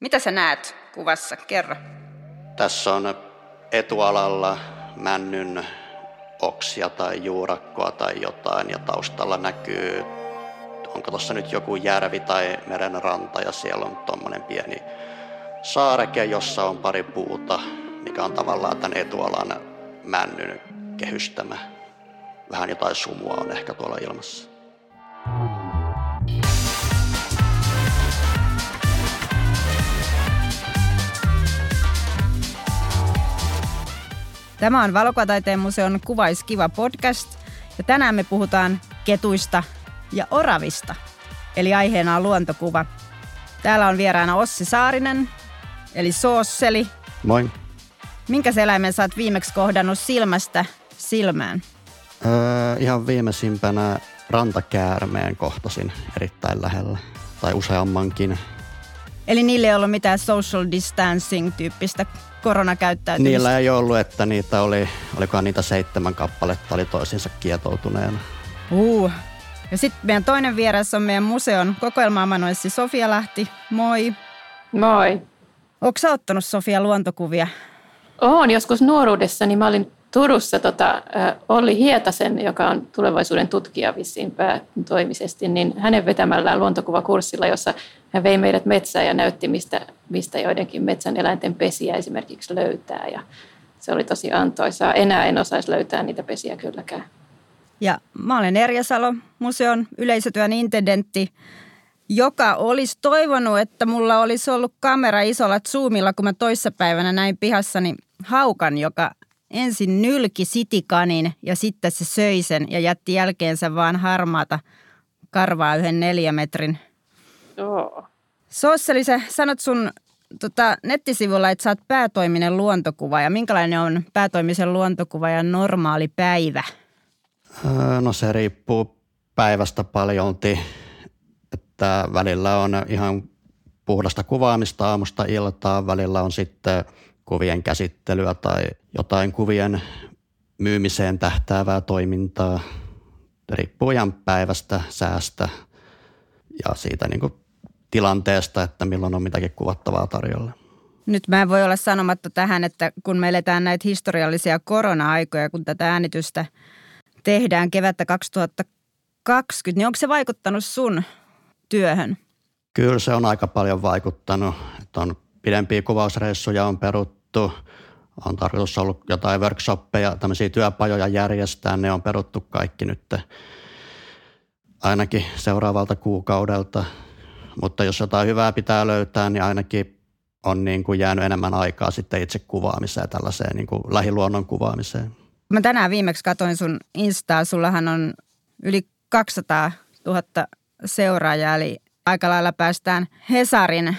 Mitä sä näet kuvassa? Kerro. Tässä on etualalla männyn oksia tai juurakkoa tai jotain, ja taustalla näkyy, onko tuossa nyt joku järvi tai merenranta, ja siellä on tuommoinen pieni saareke, jossa on pari puuta, mikä on tavallaan tämän etualan männyn kehystämä. Vähän jotain sumua on ehkä tuolla ilmassa. Tämä on Valokuvataiteen museon Kuvaiskiva podcast, ja tänään me puhutaan ketuista ja oravista, eli aiheena on luontokuva. Täällä on vieraana Ossi Saarinen, eli Sooseli. Moi. Minkä eläimen sä oot viimeksi kohdannut silmästä silmään? Ihan viimeisimpänä rantakäärmeen kohtasin erittäin lähellä, tai useammankin. Eli niillä ei ollut mitään social distancing-tyyppistä koronakäyttäytymistä? Niillä ei ollut, että niitä olikohan niitä 7 kappaletta, oli toisiinsa kietoutuneena. Ja sitten meidän toinen vieras on meidän museon kokoelmaamanoissi Sofia Lähti. Moi. Moi. Ootko sä ottanut, Sofia, luontokuvia? Oon, joskus nuoruudessa, niin mä olin Turussa Olli Hietasen, joka on tulevaisuuden tutkija vissiin päätoimisesti, niin hänen vetämällään luontokuvakurssilla, jossa hän vei meidät metsään ja näytti, mistä joidenkin metsän eläinten pesiä esimerkiksi löytää. Ja se oli tosi antoisaa. Enää en osaisi löytää niitä pesiä kylläkään. Ja mä olen Erja Salo, museon yleisötyön intendentti, joka olisi toivonut, että mulla olisi ollut kamera isolla zoomilla, kun mä toissapäivänä näin pihassani haukan, joka ensin nylki sitikanin ja sitten se söi sen ja jätti jälkeensä vaan harmaata karvaa 1 neliömetrin. Joo. Sosseli, sä sanot sun nettisivulla, että sä oot päätoiminen luontokuvaaja. Minkälainen on päätoimisen luontokuvaajan normaali päivä? No se riippuu päivästä paljolti, että välillä on ihan puhdasta kuvaamista aamusta iltaan, välillä on sitten kuvien käsittelyä tai jotain kuvien myymiseen tähtäävää toimintaa. Riippuu ajan päivästä, säästä ja siitä niin kuin tilanteesta, että milloin on mitäkin kuvattavaa tarjolla. Nyt mä en voi olla sanomatta tähän, että kun me eletään näitä historiallisia korona-aikoja, kun tätä äänitystä tehdään kevättä 2020, niin onko se vaikuttanut sun työhön? Kyllä se on aika paljon vaikuttanut, että on pidempiä kuvausreissuja on peruttu, on tarkoitus ollut jotain workshoppeja, tämmöisiä työpajoja järjestää, ne on peruttu kaikki nyt ainakin seuraavalta kuukaudelta. Mutta jos jotain hyvää pitää löytää, niin ainakin on niin kuin jäänyt enemmän aikaa sitten itse kuvaamiseen ja tällaiseen niin kuin lähiluonnon kuvaamiseen. Mä tänään viimeksi katsoin sun Instaa, sullahan on yli 200 000 seuraajaa, eli aika lailla päästään Hesarin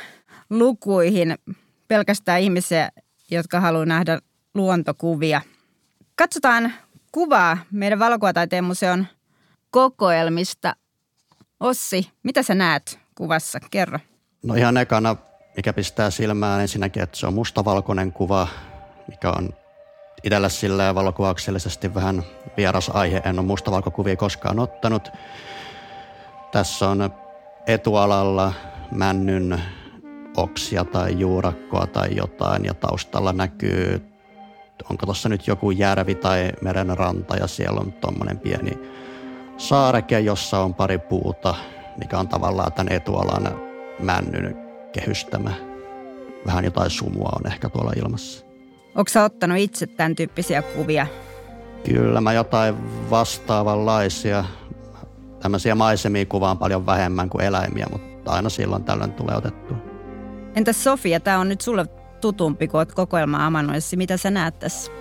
lukuihin pelkästään ihmisiä, jotka haluaa nähdä luontokuvia. Katsotaan kuvaa meidän Valokuvataiteen museon kokoelmista. Ossi, mitä sä näet kuvassa? Kerro. No ihan ekana, mikä pistää silmään ensinnäkin, että se on mustavalkoinen kuva, mikä on itselle silleen valokuvauksellisesti vähän vieras aihe. En ole mustavalkokuvia koskaan ottanut. Tässä on etualalla männyn oksia tai juurakkoa tai jotain, ja taustalla näkyy, onko tuossa nyt joku järvi tai merenranta, ja siellä on tuommoinen pieni saareke, jossa on pari puuta, mikä on tavallaan tämän etualan männyn kehystämä. Vähän jotain sumua on ehkä tuolla ilmassa. Oletko sä ottanut itse tämän tyyppisiä kuvia? Kyllä mä jotain vastaavanlaisia. Tämmöisiä maisemia kuvaan paljon vähemmän kuin eläimiä, mutta aina silloin tällöin tulee otettua. Entäs Sofia, tämä on nyt sulle tutumpi, kun olet kokoelma-amanoissa. Mitä sä näet tässä?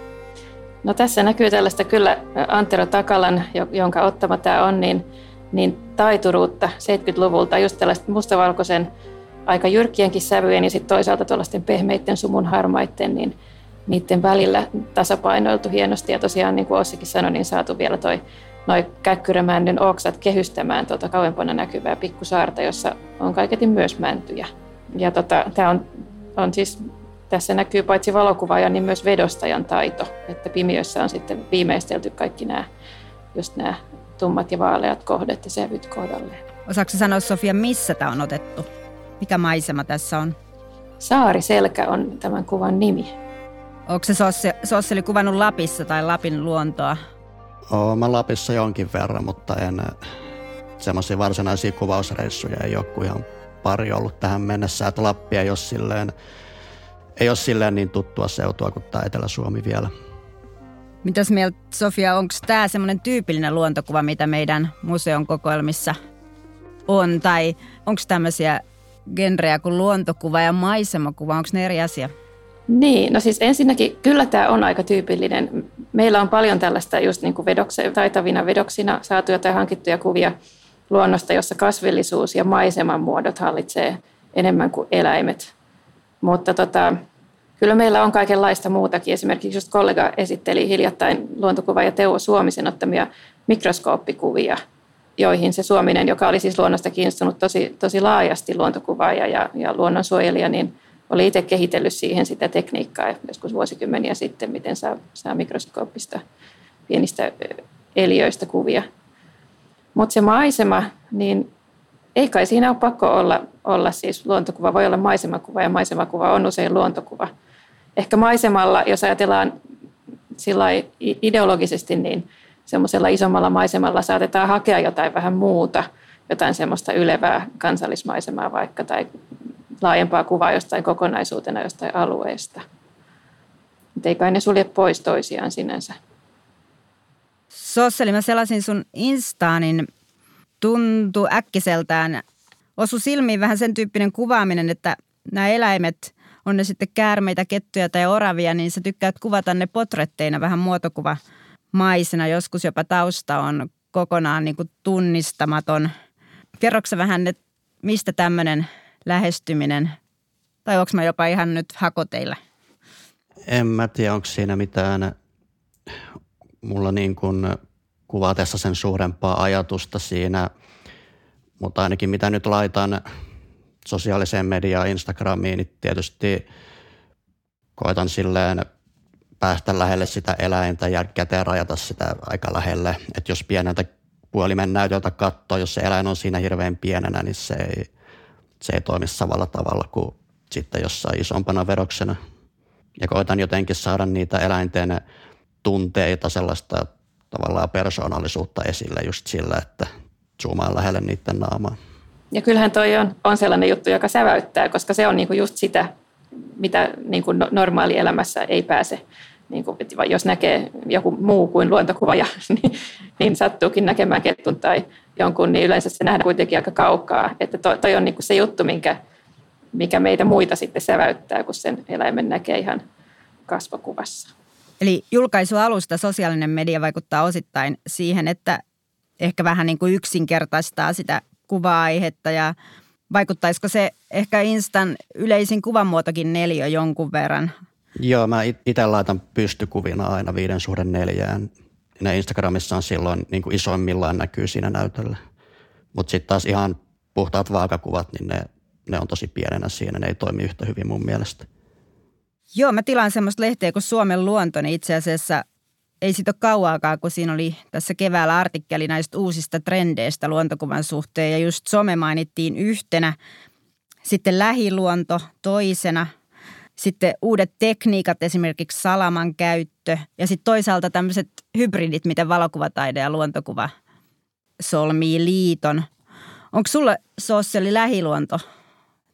No tässä näkyy tällaista kyllä Antero Takalan, jonka ottama tämä on, niin taituruutta 70-luvulta. Just tällaista mustavalkoisen aika jyrkkienkin sävyjen ja sitten toisaalta tuollaisten pehmeitten sumun harmaitten, niin niiden välillä tasapainoiltu hienosti. Ja tosiaan niin kuin Ossikin sanoi, niin saatu vielä noi käkkyrämännyn oksat kehystämään tuota kauempana näkyvää pikkusaarta, jossa on kaiketi myös mäntyjä. Ja tämä on siis, tässä näkyy paitsi valokuvaajan, niin myös vedostajan taito, että pimiössä on sitten viimeistelty kaikki nämä tummat ja vaaleat kohdat ja sävyt kohdalleen. Osaatko sanoa, Sofia, missä tämä on otettu? Mikä maisema tässä on? Saariselkä on tämän kuvan nimi. Onko se Sooseli kuvannut Lapissa tai Lapin luontoa? Olen Lapissa jonkin verran, mutta en semmoisia varsinaisia kuvausreissuja ei ole kuin ihan pari ollut tähän mennessä. Että Lappia ei ole silleen niin tuttua seutua kuin tämä Etelä-Suomi vielä. Mitäs mieltä, Sofia, onko tämä semmoinen tyypillinen luontokuva, mitä meidän museon kokoelmissa on? Tai onko tämmöisiä genrejä kuin luontokuva ja maisemakuva, onko ne eri asia? Niin, no siis ensinnäkin kyllä tämä on aika tyypillinen. Meillä on paljon tällaista just niin kuin taitavina vedoksina saatuja tai hankittuja kuvia luonnosta, jossa kasvillisuus ja maiseman muodot hallitsee enemmän kuin eläimet. Mutta kyllä meillä on kaikenlaista muutakin. Esimerkiksi just kollega esitteli hiljattain luontokuvaaja Teuvo Suomisen ottamia mikroskooppikuvia, joihin se Suominen, joka oli siis luonnosta kiinnostunut tosi laajasti luontokuvaaja ja luonnonsuojelija, niin oli itse kehitellyt siihen sitä tekniikkaa joskus vuosikymmeniä sitten, miten saa mikroskooppista pienistä eliöistä kuvia. Mutta se maisema, niin ei kai siinä ole pakko olla siis luontokuva. Voi olla maisemakuva ja maisemakuva on usein luontokuva. Ehkä maisemalla, jos ajatellaan ideologisesti, niin semmoisella isommalla maisemalla saatetaan hakea jotain vähän muuta, jotain semmoista ylevää kansallismaisemaa vaikka tai laajempaa kuvaa jostain kokonaisuutena jostain alueesta. Mutta ei kai ne sulje pois toisiaan sinänsä. Sooseli, mä selasin sun Instaanin. Tuntui äkkiseltään, osui silmiin vähän sen tyyppinen kuvaaminen, että nämä eläimet, on ne sitten käärmeitä, kettuja tai oravia, niin sä tykkäät kuvata ne potretteina vähän muotokuvamaisena. Joskus jopa tausta on kokonaan niin kuin tunnistamaton. Kerroksä vähän, että mistä tämmöinen lähestyminen, tai onko mä jopa ihan nyt hakoteilla? En mä tiedä, onko siinä mitään mulla niin kuin kuvatessa sen suurempaa ajatusta siinä, mutta ainakin mitä nyt laitan sosiaaliseen mediaan, Instagramiin, niin tietysti koitan silleen päästä lähelle sitä eläintä ja käteen rajata sitä aika lähelle. Että jos pieneltä puolimen näytöltä katsoo, jos se eläin on siinä hirveän pienenä, niin se ei toimi samalla tavalla kuin sitten jossain isompana vedoksena. Ja koitan jotenkin saada niitä eläinten tunteita, sellaista tavallaan persoonallisuutta esille just sillä, että zoomaan lähelle niiden naamaa. Ja kyllähän toi on sellainen juttu, joka säväyttää, koska se on niinku just sitä, mitä niinku normaalielämässä ei pääse. Niinku, jos näkee joku muu kuin luontokuvaaja, niin sattuukin näkemään kettun tai jonkun, niin yleensä se nähdään kuitenkin aika kaukaa. Että toi on niinku se juttu, mikä meitä muita sitten säväyttää, kun sen eläimen näkee ihan kasvokuvassa. Eli julkaisualusta sosiaalinen media vaikuttaa osittain siihen, että ehkä vähän niin kuin yksinkertaistaa sitä kuva-aihetta ja vaikuttaisiko se ehkä Instan yleisin kuvamuotokin 4 jonkun verran? Joo, mä itse laitan pystykuvina aina 5:4. Ne Instagramissa on silloin niin kuin isoimmillaan näkyy siinä näytöllä. Mutta sitten taas ihan puhtaat vaakakuvat, niin ne on tosi pienenä siinä, ne ei toimi yhtä hyvin mun mielestä. Joo, mä tilaan semmoista lehteä kuin Suomen luonto, niin itse asiassa ei siitä ole kauaakaan, kun siinä oli tässä keväällä artikkeli näistä uusista trendeistä luontokuvan suhteen. Ja just some mainittiin yhtenä, sitten lähiluonto toisena, sitten uudet tekniikat, esimerkiksi salaman käyttö ja sitten toisaalta tämmöiset hybridit, miten valokuvataide ja luontokuva solmii liiton. Onko sulle, Sooseli, lähiluonto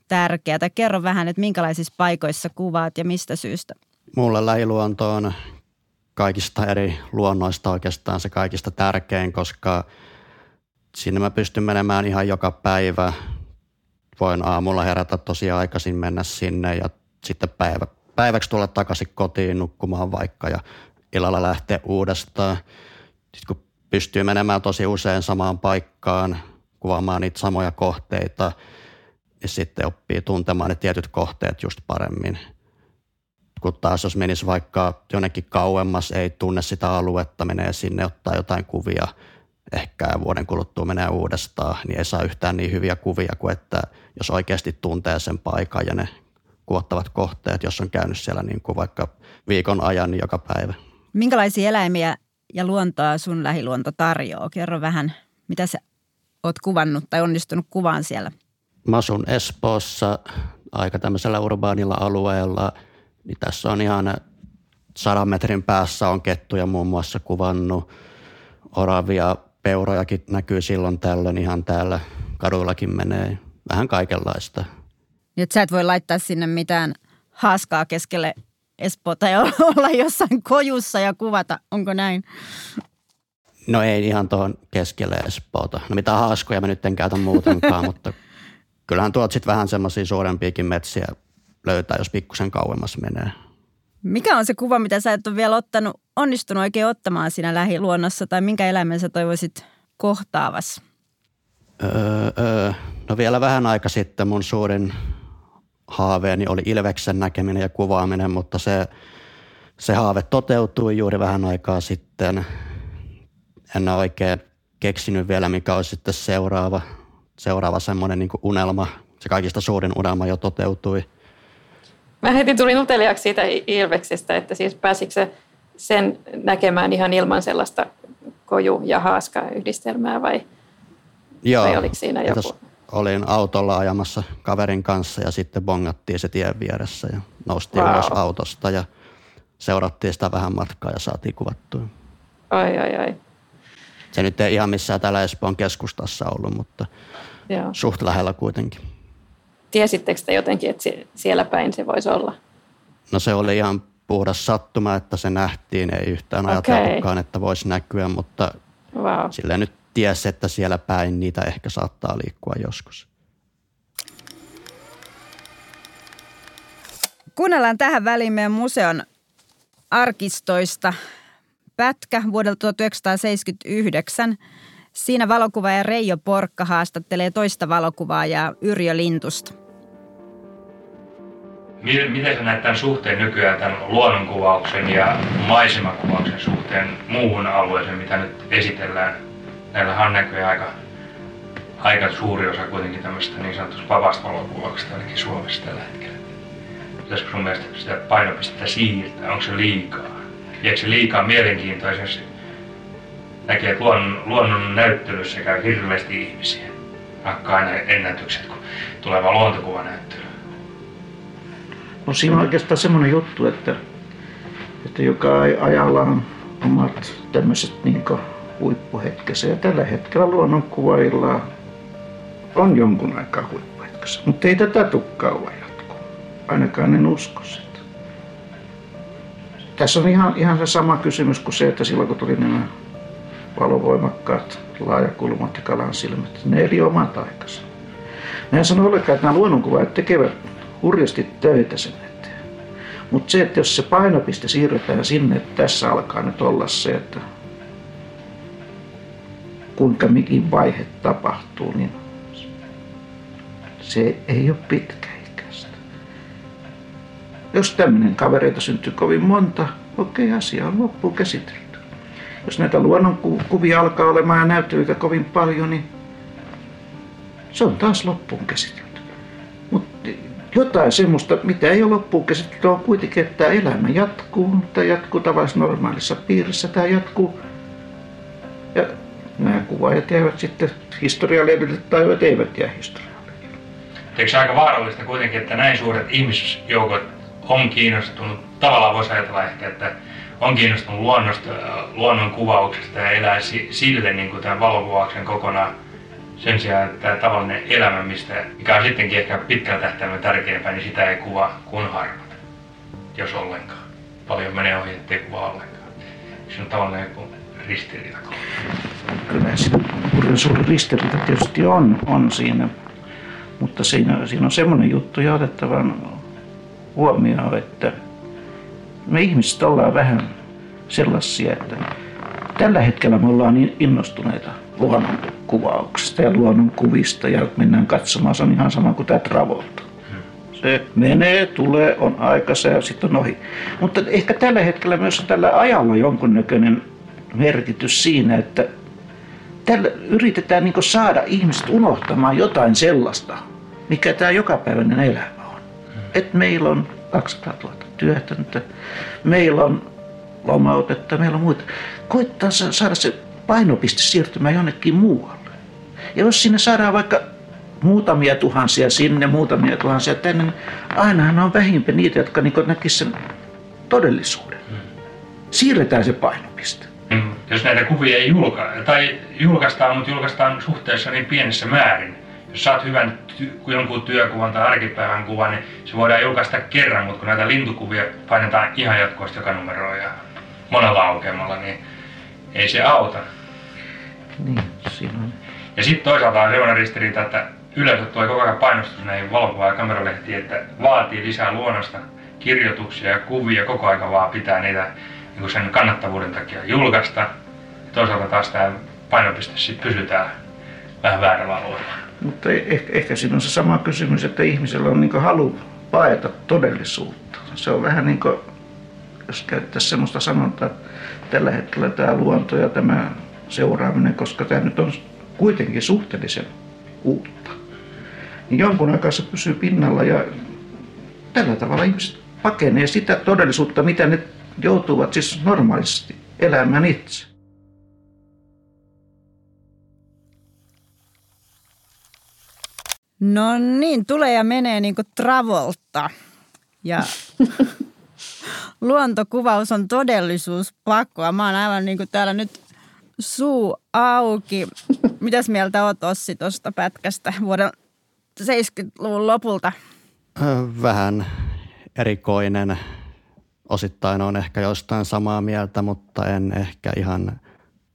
tärkeää? Tai kerro vähän, että minkälaisissa paikoissa kuvaat ja mistä syystä? Mulle lähiluonto on kaikista eri luonnoista oikeastaan se kaikista tärkein, koska sinne mä pystyn menemään ihan joka päivä. Voin aamulla herätä tosi aikaisin, mennä sinne ja sitten päiväksi tulla takaisin kotiin nukkumaan vaikka ja illalla lähteä uudestaan. Sitten kun pystyy menemään tosi usein samaan paikkaan, kuvaamaan niitä samoja kohteita, ja sitten oppii tuntemaan ne tietyt kohteet just paremmin. Kun taas jos menisi vaikka jonnekin kauemmas, ei tunne sitä aluetta, menee sinne, ottaa jotain kuvia, ehkä vuoden kuluttua menee uudestaan, niin ei saa yhtään niin hyviä kuvia kuin että jos oikeasti tuntee sen paikan ja ne kuvattavat kohteet, jos on käynyt siellä niin kuin vaikka viikon ajan niin joka päivä. Minkälaisia eläimiä ja luontoa sun lähiluonto tarjoaa? Kerro vähän, mitä sä oot kuvannut tai onnistunut kuvaan siellä? Mä asun Espoossa aika tämmöisellä urbaanilla alueella, niin tässä on ihan 100 metrin päässä on kettuja muun muassa kuvannut, oravia, peurojakin näkyy silloin tällöin ihan täällä, kaduillakin menee vähän kaikenlaista. Nyt sä et voi laittaa sinne mitään haaskaa keskelle Espoota ja olla jossain kojussa ja kuvata, onko näin? No ei ihan tuohon keskelle Espoota. No mitään haaskoja mä nyt en käytä muutenkaan, mutta kyllähän tuot sitten vähän semmoisia suurempiakin metsiä löytää, jos pikkusen kauemmas menee. Mikä on se kuva, mitä sä et ole vielä onnistunut oikein ottamaan siinä lähiluonnossa, tai minkä eläimen sä toivoisit kohtaavas? No vielä vähän aika sitten mun suurin haaveeni oli ilveksen näkeminen ja kuvaaminen, mutta se haave toteutui juuri vähän aikaa sitten. En ole oikein keksinyt vielä, mikä olisi sitten seuraava semmoinen niin kuin unelma. Se kaikista suurin unelma jo toteutui. Mä heti tulin uteliaaksi siitä ilveksestä, että siis pääsikö sen näkemään ihan ilman sellaista koju- ja haaska-yhdistelmää vai oliko siinä joku? Olin autolla ajamassa kaverin kanssa ja sitten bongattiin se tien vieressä ja noustiin ulos autosta ja seurattiin sitä vähän matkaa ja saatiin kuvattua. Oi. Se nyt ei ihan missään täällä Espoon keskustassa ollut, mutta joo, suht lähellä kuitenkin. Tiesittekö te jotenkin, että siellä päin se voisi olla? No se oli ihan puhdas sattuma, että se nähtiin. Ei yhtään ajatellutkaan, että voisi näkyä, mutta silleen nyt tiesi, että siellä päin niitä ehkä saattaa liikkua joskus. Kuunnellaan tähän väliin meidän museon arkistoista pätkä vuodelta 1979. Siinä valokuvaaja Reijo Porkka haastattelee toista valokuvaajaa Yrjö Lintusta. Miten sä näet tämän suhteen nykyään, tämän luonnonkuvauksen ja maisemakuvauksen suhteen muuhun alueeseen, mitä nyt esitellään? Näillähän on näköjään aika suuri osa kuitenkin tämmöistä niin sanotusta vapaasta valokuvauksesta ainakin Suomessa tällä hetkellä. Pitäisikö sun mielestä sitä painopistettä siirtää? Onko se liikaa? Eikö se liikaa mielenkiintoa? Näkee, että luonnon näyttelyssä käy hirveästi ihmisiä. Nakkaa aina ennätykset, kun tulee vaan luontokuvanäyttely. No siinä on oikeastaan semmoinen juttu, että joka ei ajallaan omat tämmöiset niin huippuhetkensä. Ja tällä hetkellä luonnonkuvailla on jonkun aikaa huippuhetkensä. Mutta ei tätä tule kauan jatkuu. Ainakaan en usko sitä. Tässä on ihan se sama kysymys kuin se, että silloin kun tuli nämä valovoimakkaat laajakulmat ja kalan silmät, ne eli omat aikansa. Mä en sano ollenkaan, että nämä luonnonkuvaajat tekevät hurjasti töitä sen eteen. Mutta se, että jos se painopiste siirretään sinne, että tässä alkaa nyt olla se, että kuinka mikin vaihe tapahtuu, niin se ei ole pitkäikäistä. Jos tämmöinen kavereita syntyy kovin monta, okei, asia on loppuun käsitelty. Jos näitä luonnonkuvia alkaa olemaan ja näyttelyitä kovin paljon, niin se on taas loppuun käsitelty. Mutta jotain semmoista, mitä ei ole loppuun käsitelty, on kuitenkin, että elämä jatkuu. Tämä jatkuu tavallisessa normaalissa piirissä, tämä jatkuu. Ja nämä kuvaajat jäävät sitten historialehdille tai eivät jää historialehdille. Eikö se aika vaarallista kuitenkin, että näin suuret ihmisjoukot on kiinnostunut? Tavallaan voisi ajatella ehkä, että on kiinnostunut luonnonkuvauksesta ja elää sille niin kuin tämän valokuvauksen kokonaan sen sijaan, että tämä tavallinen elämä, mikä on sittenkin ehkä pitkällä tähtäimellä tärkeämpää, niin sitä ei kuvaa kuin harvat, jos ollenkaan. Paljon menee ohi, ettei kuvaa ollenkaan. Se on tavallaan joku ristiriita. Kyllä suuri ristiriita tietysti on siinä, mutta siinä on semmoinen juttu ja otettavan huomioon, että me ihmiset ollaan vähän sellaisia, että tällä hetkellä me ollaan niin innostuneita luonnonkuvauksesta ja luonnonkuvista ja mennään katsomaan, se on ihan sama kuin tämä Travolta. Se menee, tulee, on aikansa ja sitten on ohi. Mutta ehkä tällä hetkellä myös on tällä ajalla jonkunnäköinen merkitys siinä, että tällä yritetään niin kuin saada ihmiset unohtamaan jotain sellaista, mikä tämä jokapäiväinen elämä on. Että meillä on 200 000 työtöntä, meillä on lomautetta, meillä on muita. Koittaa saada se painopiste siirtymään jonnekin muualle. Ja jos sinne saadaan vaikka muutamia tuhansia sinne, muutamia tuhansia tänne, niin ainahan on vähimpi niitä, jotka niin näkisivät sen todellisuuden. Siirretään se painopiste. Jos näitä kuvia ei julkaistaan, mutta julkaistaan suhteessa niin pienessä määrin. Jos saat hyvän jonkun työkuvan tai arkipäivän kuvan, niin se voidaan julkaista kerran, mutta kun näitä lintukuvia painetaan ihan jatkuvasti joka numeroon ja monella aukeamalla, niin ei se auta. Niin, siinä on. Ja sitten toisaalta on sellainen ristiriita, että yleensä tulee koko ajan painostus näihin valokuva- ja kameralehtiin, että vaatii lisää luonnosta, kirjoituksia ja kuvia, koko ajan vaan pitää niitä niin sen kannattavuuden takia julkaista. Ja toisaalta taas tämä painopiste sitten pysytään vähän väärällä alueella. Mutta ehkä siinä on se sama kysymys, että ihmisellä on niin halu paeta todellisuutta. Se on vähän niin kuin, jos käyttäisiin semmoista sanontaa, että tällä hetkellä tämä luonto ja tämä seuraaminen, koska tämä nyt on kuitenkin suhteellisen uutta. Niin jonkun aikaa se pysyy pinnalla ja tällä tavalla ihmiset pakenee sitä todellisuutta, mitä ne joutuvat siis normaalisti elämään itse. No niin, tulee ja menee niin kuin Travolta. Ja luontokuvaus on todellisuuspakkoa. Mä oon aivan niin kuin täällä nyt suu auki. Mitäs mieltä oot, Ossi, tuosta pätkästä vuoden 70-luvun lopulta? Vähän erikoinen. Osittain on ehkä jostain samaa mieltä, mutta en ehkä ihan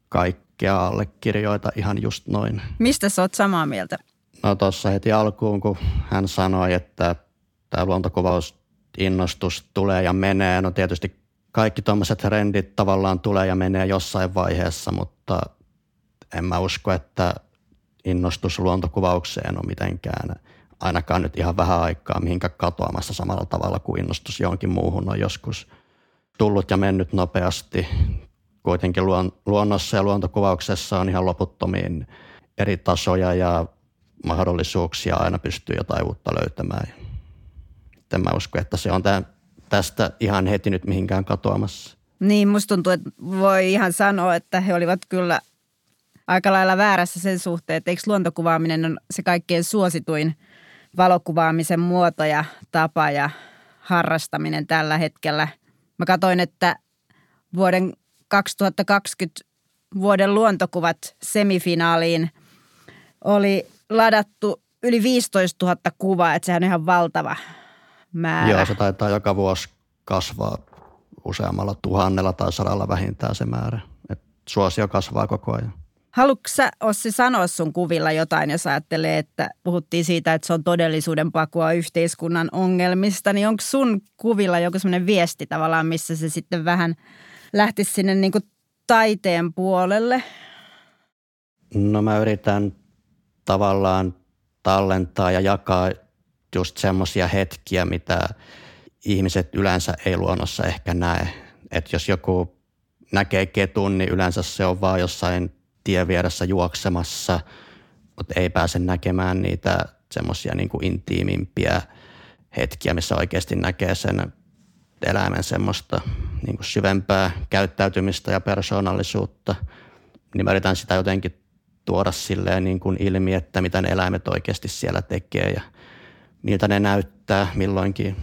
kaikkea allekirjoita ihan just noin. Mistä sä oot samaa mieltä? No tuossa heti alkuun, kun hän sanoi, että tämä luontokuvausinnostus tulee ja menee. No tietysti kaikki tuommoiset trendit tavallaan tulee ja menee jossain vaiheessa, mutta en mä usko, että innostus luontokuvaukseen on mitenkään ainakaan nyt ihan vähän aikaa mihinkä katoamassa samalla tavalla kuin innostus johonkin muuhun on joskus tullut ja mennyt nopeasti. Kuitenkin luonnossa ja luontokuvauksessa on ihan loputtomiin eri tasoja ja mahdollisuuksia aina pystyy jotain uutta löytämään. En mä usko, että se on tästä ihan heti nyt mihinkään katoamassa. Niin, musta tuntuu, että voi ihan sanoa, että he olivat kyllä aika lailla väärässä sen suhteen, että eikö luontokuvaaminen on se kaikkein suosituin valokuvaamisen muoto ja tapa ja harrastaminen tällä hetkellä. Mä katsoin, että vuoden 2020 vuoden luontokuvat semifinaaliin oli ladattu yli 15 000 kuvaa, että sehän on ihan valtava määrä. Joo, se taitaa joka vuosi kasvaa useammalla tuhannella tai 100 vähintään se määrä. Et suosio kasvaa koko ajan. Haluatko sä, Ossi, sanoa sun kuvilla jotain, jos ajattelee, että puhuttiin siitä, että se on todellisuuden pakua yhteiskunnan ongelmista, niin onko sun kuvilla joku semmoinen viesti tavallaan, missä se sitten vähän lähtisi sinne niin kuin taiteen puolelle? No mä yritän tavallaan tallentaa ja jakaa just semmoisia hetkiä, mitä ihmiset yleensä ei luonnossa ehkä näe. Että jos joku näkee ketun, niin yleensä se on vaan jossain tien vieressä juoksemassa, mutta ei pääse näkemään niitä semmoisia niin kuin intiimimpiä hetkiä, missä oikeasti näkee sen eläimen semmoista niin kuin syvempää käyttäytymistä ja persoonallisuutta. Niin mä yritän sitä jotenkin tuoda silleen niin kuin ilmi, että mitä ne eläimet oikeasti siellä tekee ja miltä ne näyttää milloinkin.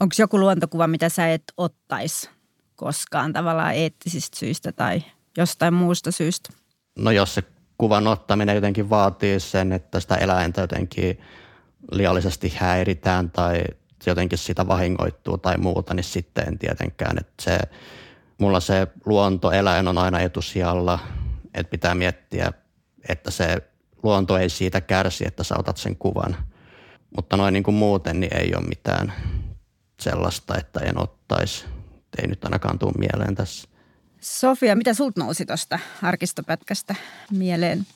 Onko joku luontokuva, mitä sä et ottaisi koskaan tavallaan eettisistä syistä tai jostain muusta syystä? No jos se kuvan ottaminen jotenkin vaatii sen, että sitä eläintä jotenkin liiallisesti häiritään tai jotenkin sitä vahingoittuu tai muuta, niin sitten en tietenkään. Että se, mulla se luontoeläin on aina etusijalla, että pitää miettiä, että se luonto ei siitä kärsi, että sä otat sen kuvan. Mutta noin niin kuin muuten niin ei ole mitään sellaista, että en ottaisi. Ei nyt ainakaan tule mieleen tässä. Sofia, mitä sulta nousi tuosta arkistopätkästä mieleen?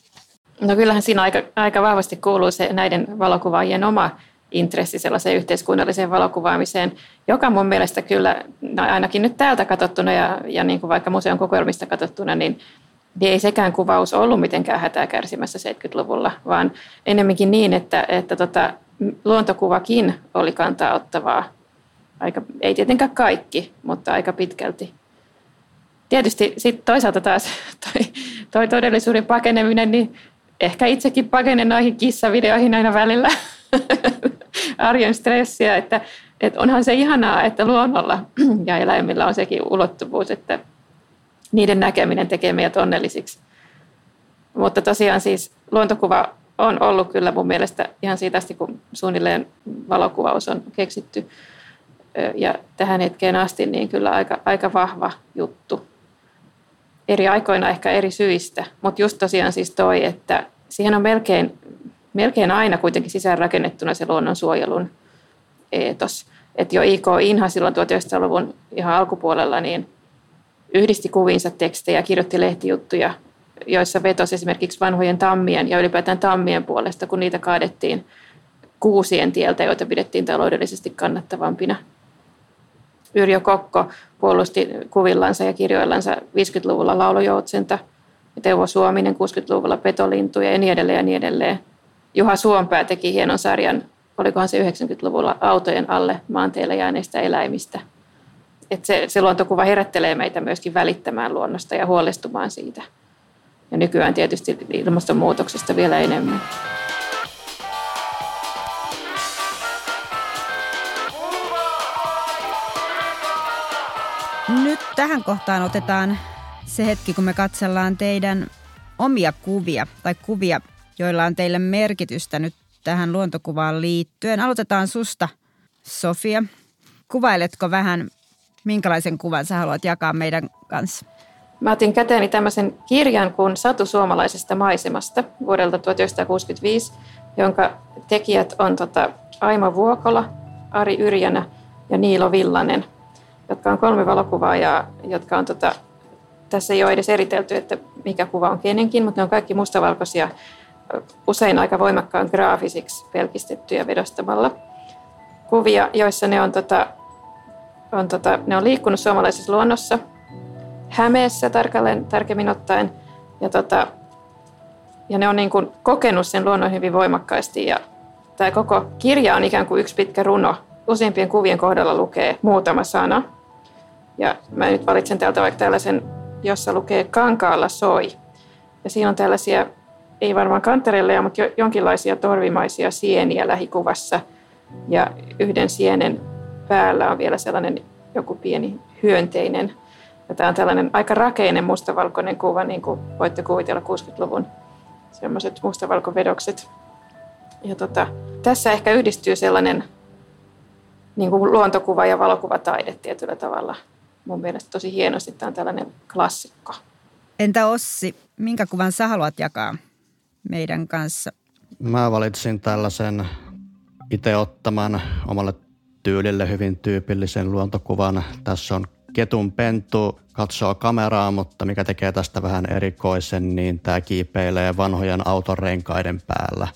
No kyllähän siinä aika vahvasti kuuluu se näiden valokuvaajien oma intressi sellaiseen yhteiskunnalliseen valokuvaamiseen, joka mun mielestä kyllä, no ainakin nyt täältä katsottuna ja niin kuin vaikka museon kokoelmista katsottuna, niin ei sekään kuvaus ollut mitenkään hätää kärsimässä 70-luvulla, vaan enemmänkin niin, että luontokuvakin oli kantaa ottavaa. Ei tietenkään kaikki, mutta aika pitkälti. Tietysti sitten toisaalta taas toi todellisuuden pakeneminen, niin ehkä itsekin pakenen noihin kissavideoihin aina välillä arjen stressiä, että onhan se ihanaa, että luonnolla ja eläimillä on sekin ulottuvuus, että niiden näkeminen tekee meidät onnellisiksi. Mutta tosiaan siis luontokuva on ollut kyllä mun mielestä ihan siitä asti, kun suunnilleen valokuvaus on keksitty ja tähän hetkeen asti, niin kyllä aika vahva juttu. Eri aikoina ehkä eri syistä, mutta just tosiaan siis toi, että siihen on melkein aina kuitenkin sisäänrakennettuna se luonnonsuojelun eetos. Että jo I.K. Inha silloin 1900-luvun ihan alkupuolella niin yhdisti kuviinsa tekstejä, kirjoitti lehtijuttuja, joissa vetosi esimerkiksi vanhojen tammien ja ylipäätään tammien puolesta, kun niitä kaadettiin kuusien tieltä, joita pidettiin taloudellisesti kannattavampina. Yrjö Kokko puolusti kuvillansa ja kirjoillansa 50-luvulla laulujoutsenta, Teuvo Suominen 60-luvulla petolintuja ja niin edelleen ja niin edelleen. Juha Suompää teki hienon sarjan, olikohan se 90-luvulla, autojen alle maanteilla jääneistä eläimistä. Että se luontokuva herättelee meitä myöskin välittämään luonnosta ja huolestumaan siitä. Ja nykyään tietysti ilmastonmuutoksesta vielä enemmän. Nyt tähän kohtaan otetaan se hetki, kun me katsellaan teidän omia kuvia tai kuvia, joilla on teille merkitystä nyt tähän luontokuvaan liittyen. Aloitetaan susta, Sofia. Kuvailetko vähän, minkälaisen kuvan sä haluat jakaa meidän kanssa? Mä otin käteeni tämmöisen kirjan kuin Satu suomalaisesta maisemasta vuodelta 1965, jonka tekijät on Aimo Vuokola, Ari Yrjänä ja Niilo Villanen, jotka on 3 valokuvaajaa, jotka on tässä ei ole edes eritelty, että mikä kuva on kenenkin, mutta ne on kaikki mustavalkoisia, usein aika voimakkaan graafisiksi pelkistettyjä vedostamalla kuvia, joissa ne on liikkunut suomalaisessa luonnossa, Hämeessä tarkemmin ottaen, ja ne on niin kuin kokenut sen luonnon hyvin voimakkaasti, ja tämä koko kirja on ikään kuin yksi pitkä runo. Useimpien kuvien kohdalla lukee muutama sana, ja mä nyt valitsen täältä vaikka tällaisen, jossa lukee Kankaalla soi, ja siinä on tällaisia, ei varmaan kantarelleja, mutta jonkinlaisia torvimaisia sieniä lähikuvassa, ja yhden sienen päällä on vielä sellainen joku pieni hyönteinen. Ja tämä on tällainen aika rakeinen mustavalkoinen kuva, niin kuin voitte kuvitella 60-luvun sellaiset mustavalkovedokset. Ja tässä ehkä yhdistyy sellainen niin kuin luontokuva ja valokuvataide tietyllä tavalla. Mun mielestä tosi hienosti, tämä on tällainen klassikko. Entä Ossi, minkä kuvan sä haluat jakaa meidän kanssa? Mä valitsin tällaisen itse ottaman omalle tyylille hyvin tyypillisen luontokuvan. Tässä on ketunpentu, katsoo kameraa, mutta mikä tekee tästä vähän erikoisen, niin tämä kiipeilee vanhojen autorenkaiden päällä.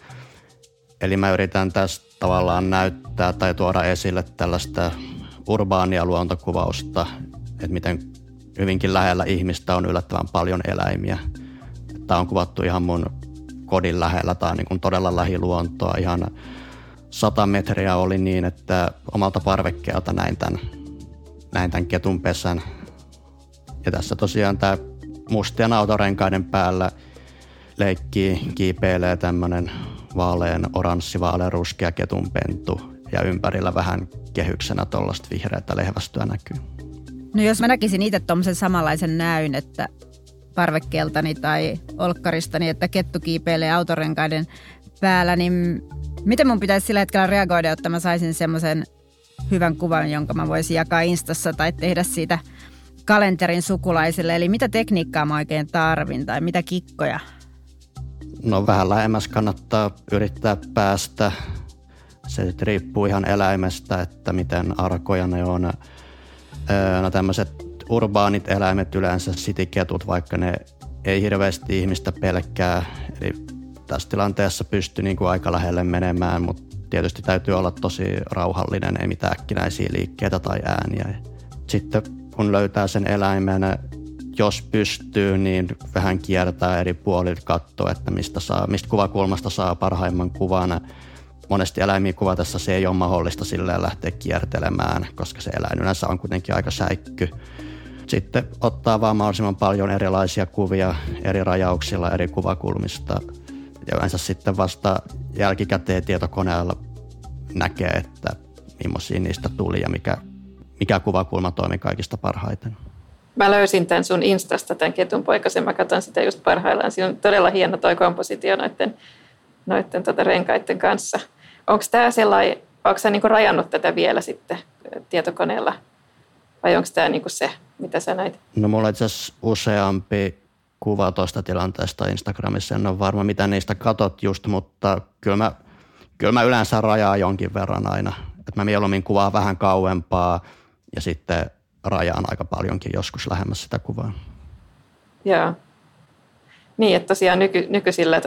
Eli mä yritän tästä tavallaan näyttää tai tuoda esille tällaista urbaania luontokuvausta, että miten hyvinkin lähellä ihmistä on yllättävän paljon eläimiä. Tämä on kuvattu ihan mun kodin lähellä, tämä on niin kuin todella lähiluontoa. Ihan 100 metriä oli niin, että omalta parvekkeelta näin tämän ketun pesän. Ja tässä tosiaan tämä mustien autorenkaiden päällä kiipeilee tämmöinen oranssi-vaaleanruskea ketunpentu. Ja ympärillä vähän kehyksenä tuollaista vihreätä lehvästöä näkyy. No jos mä näkisin itse tuommoisen samanlaisen näyn, että parvekkeeltani tai olkkaristani, että kettu kiipeilee autorenkaiden päällä, niin miten mun pitäisi sillä hetkellä reagoida, jotta mä saisin semmoisen hyvän kuvan, jonka mä voisin jakaa Instassa tai tehdä siitä kalenterin sukulaisille. Eli mitä tekniikkaa mä oikein tarvin tai mitä kikkoja? No vähän lähemmäs kannattaa yrittää päästä. Se riippuu ihan eläimestä, että miten arkoja ne on. No tämmöiset urbaanit eläimet, yleensä sitiketut, vaikka ne ei hirveästi ihmistä pelkkää. Eli tässä tilanteessa pystyy niin kuin aika lähelle menemään, mutta tietysti täytyy olla tosi rauhallinen, ei mitään äkkinäisiä liikkeitä tai ääniä. Sitten kun löytää sen eläimen, jos pystyy, niin vähän kiertää eri puolilta, katsoa, että mistä kuvakulmasta saa parhaimman kuvan. Monesti eläimiä kuvatessa se ei ole mahdollista silleen lähteä kiertelemään, koska se eläin yleensä on kuitenkin aika säikky. Sitten ottaa vaan mahdollisimman paljon erilaisia kuvia eri rajauksilla, eri kuvakulmista. Yleensä sitten vasta jälkikäteen tietokoneella näkee, että millaisia niistä tuli ja mikä kuvakulma toimi kaikista parhaiten. Mä löysin tämän sun Instasta, tämän Ketunpoikasen. Mä katson sitä just parhaillaan. Siinä on todella hieno toi kompositio noitten renkaiden kanssa. Onko tämä sellainen, onko sä niinku rajannut tätä vielä sitten tietokoneella? Vai onko tämä niinku se, mitä sä näit? No mulla itse asiassa useampi kuva tuosta tilanteesta Instagramissa. En ole varma, mitä niistä katot just, mutta kyllä mä yleensä rajaan jonkin verran aina. Et mä mieluummin kuvaan vähän kauempaa ja sitten rajaan aika paljonkin joskus lähemmäs sitä kuvaa. Joo. Niin, että tosiaan nykyisillä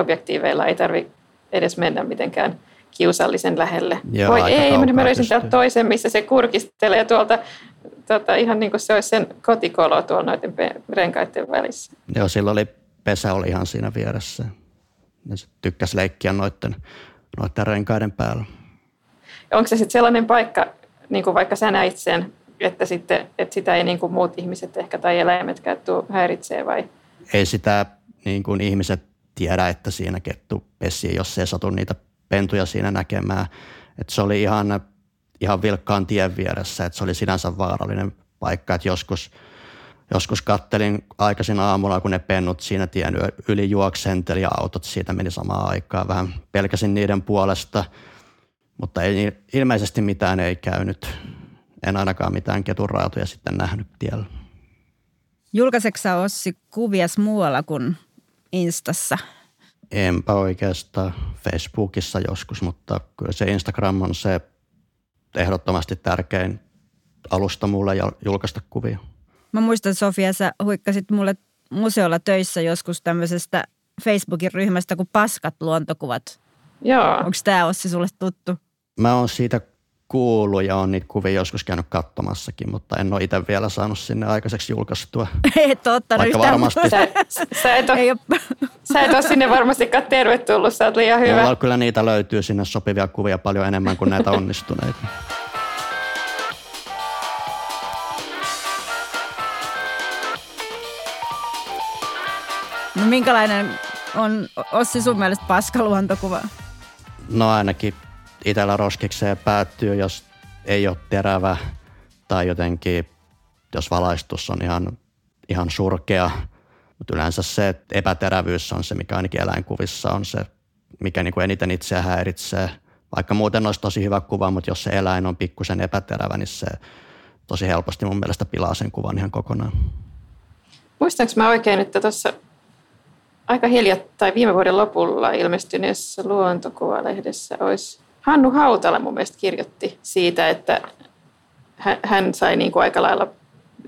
objektiiveilla ei tarvitse edes mennä mitenkään kiusallisen lähelle. Joo, voi ei, mä löysin täältä toisen, missä se kurkistelee tuolta ihan niin kuin se olisi sen kotikolo tuolla noiden renkaiden välissä. Joo, sillä oli pesä oli ihan siinä vieressä. Ja se tykkäsi leikkiä noiden renkaiden päällä. Onko se sitten sellainen paikka, niin kuin vaikka sä näit sen, että sitten, että sitä ei niin kuin muut ihmiset ehkä tai eläimetkään tule häiritsee vai? Ei sitä niin kuin ihmiset tiedä, että siinä kettu pesii, jos ei satu niitä pentuja siinä näkemään. Et se oli ihan vilkkaan tien vieressä, että se oli sinänsä vaarallinen paikka. Et joskus kattelin aikaisin aamulla, kun ne pennut siinä tien yli juoksenteli ja autot siitä meni samaan aikaan. Vähän pelkäsin niiden puolesta, mutta ei, ilmeisesti mitään ei käynyt. En ainakaan mitään ketunraatoja sitten nähnyt tiellä. Julkaiseksä Ossi kuvias muualla kuin Instassa? Enpä oikeastaan. Facebookissa joskus, mutta kyllä se Instagram on se ehdottomasti tärkein alusta mulle julkaista kuvia. Mä muistan, Sofia, sä huikkasit mulle museolla töissä joskus tämmöisestä Facebookin ryhmästä kuin Paskat luontokuvat. Joo. Onko tää Ossi sulle tuttu? Mä oon siitä kuullut ja on niitä kuvia joskus käynyt katsomassakin, mutta en ole itse vielä saanut sinne aikaiseksi julkaistua. Et ole ottanut yhtään. Sä et ole sinne varmastikaan tervetullut, sä oot liian hyvä. Mulla kyllä niitä löytyy sinne sopivia kuvia paljon enemmän kuin näitä onnistuneita. No minkälainen on Ossi sun mielestä paskaluontokuva? No ainakin itellä roskikseen päättyy, jos ei ole terävä tai jotenkin, jos valaistus on ihan surkea. Mutta yleensä se epäterävyys on se, mikä ainakin eläinkuvissa on se, mikä niinku eniten itseä häiritsee. Vaikka muuten olisi tosi hyvä kuva, mutta jos se eläin on pikkusen epäterävä, niin se tosi helposti mun mielestä pilaa sen kuvan ihan kokonaan. Muistanko mä oikein, että tuossa aika hiljattain viime vuoden lopulla ilmestyneessä luontokuvalehdessä olisi Hannu Hautala mun mielestä kirjoitti siitä, että hän sai niin kuin aika lailla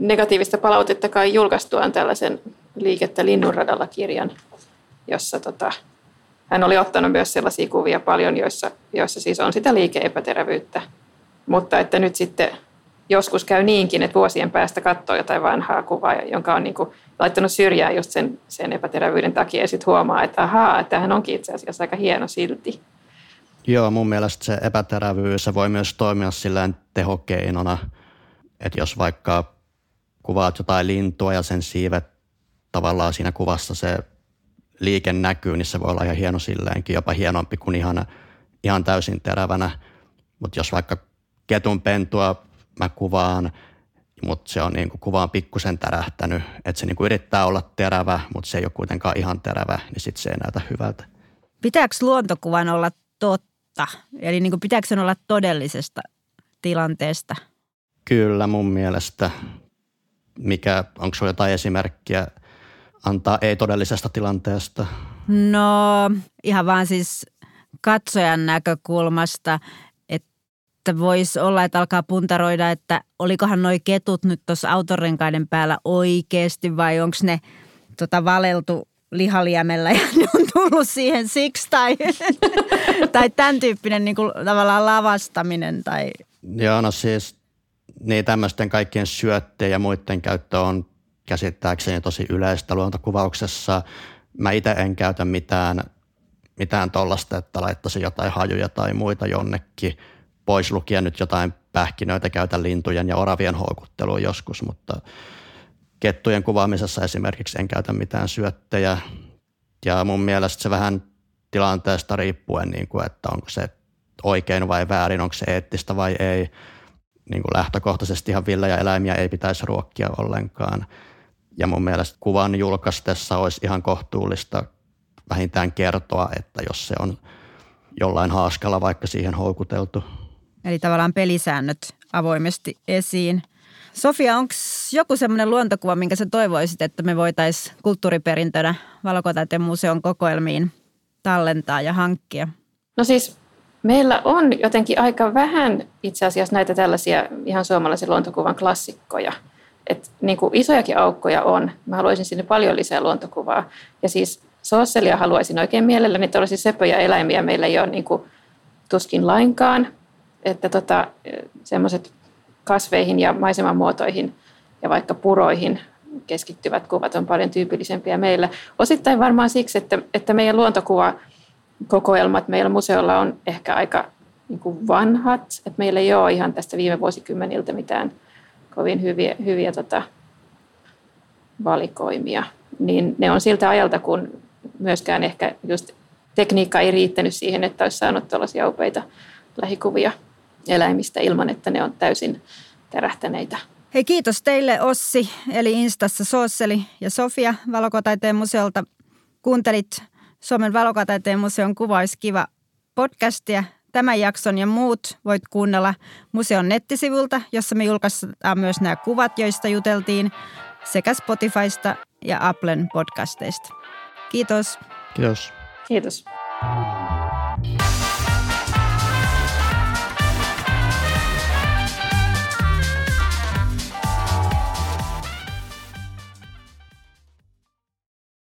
negatiivista palautetta kai julkaistuaan tällaisen Liikettä linnunradalla -kirjan, jossa hän oli ottanut myös sellaisia kuvia paljon, joissa siis on sitä liike-epäterävyyttä. Mutta että nyt sitten joskus käy niinkin, että vuosien päästä katsoo jotain vanhaa kuvaa, jonka on niin kuin laittanut syrjään just sen epäterävyyden takia ja sitten huomaa, että ahaa, tämähän onkin itse asiassa aika hieno silti. Joo, mun mielestä se epäterävyys se voi myös toimia sillään tehokeinona, että jos vaikka kuvaat jotain lintua ja sen siivet tavallaan siinä kuvassa se liike näkyy, niin se voi olla ihan hieno silleenkin, jopa hienompi kuin ihan täysin terävänä. Mutta jos vaikka ketun pentua mä kuvaan, mutta se on niinku kuvaan pikkusen tärähtänyt, että se niinku yrittää olla terävä, mutta se ei ole kuitenkaan ihan terävä, niin sitten se ei näytä hyvältä. Pitääkö luontokuvan olla totta? Eli niin kuin pitääkö sen olla todellisesta tilanteesta? Kyllä mun mielestä. Onko sulla jotain esimerkkiä antaa ei-todellisesta tilanteesta? No ihan vaan siis katsojan näkökulmasta, että voisi olla, että alkaa puntaroida, että olikohan noi ketut nyt tuossa autorenkaiden päällä oikeasti vai onko ne valeltu lihaliemellä ja ne on tullut siihen siksi tai tämän tyyppinen niin kuin tavallaan lavastaminen. Tai. Joo, no siis niin tämmöisten kaikkien syötteen ja muiden käyttö on käsittääkseni tosi yleistä luontokuvauksessa. Mä itse en käytä mitään tollaista, että laittaisin jotain hajuja tai muita jonnekin. Pois lukien nyt jotain pähkinöitä, käytän lintujen ja oravien houkuttelua joskus, mutta kettujen kuvaamisessa esimerkiksi en käytä mitään syöttejä Ja mun mielestä se vähän tilanteesta riippuen, niin kuin, että onko se oikein vai väärin, onko se eettistä vai ei. Niin kuin lähtökohtaisestihan villejä eläimiä ei pitäisi ruokkia ollenkaan. Ja mun mielestä kuvan julkaistessa olisi ihan kohtuullista vähintään kertoa, että jos se on jollain haaskalla vaikka siihen houkuteltu. Eli tavallaan pelisäännöt avoimesti esiin. Sofia, onko joku semmoinen luontokuva, minkä sä toivoisit, että me voitaisiin kulttuuriperintönä Valokuvataiteen museon kokoelmiin tallentaa ja hankkia? No siis meillä on jotenkin aika vähän itse asiassa näitä tällaisia ihan suomalaisen luontokuvan klassikkoja. Että niin kuin isojakin aukkoja on. Mä haluaisin sinne paljon lisää luontokuvaa. Ja siis Sooselia haluaisin oikein mielelläni. Tällaisia söpöjä eläimiä meillä ei ole niin kuin tuskin lainkaan. Että semmoiset kasveihin ja maisemanmuotoihin ja vaikka puroihin keskittyvät kuvat on paljon tyypillisempiä meillä. Osittain varmaan siksi, että meidän luontokuvakokoelmat meillä museolla on ehkä aika niin kuin vanhat. Että meillä ei ole ihan tästä viime vuosikymmeniltä mitään kovin hyviä valikoimia. Niin ne on siltä ajalta, kun myöskään ehkä just tekniikka ei riittänyt siihen, että olisi saanut tällaisia upeita lähikuvia eläimistä ilman, että ne on täysin tärähtäneitä. Hei, kiitos teille Ossi, eli Instassa Sooseli ja Sofia Valokuvataiteen museolta. Kuuntelit Suomen Valokuvataiteen museon Kuvaiskiva podcastia. Tämän jakson ja muut voit kuunnella museon nettisivulta, jossa me julkaistaan myös nämä kuvat, joista juteltiin, sekä Spotifysta ja Applen podcasteista. Kiitos. Kiitos. Kiitos.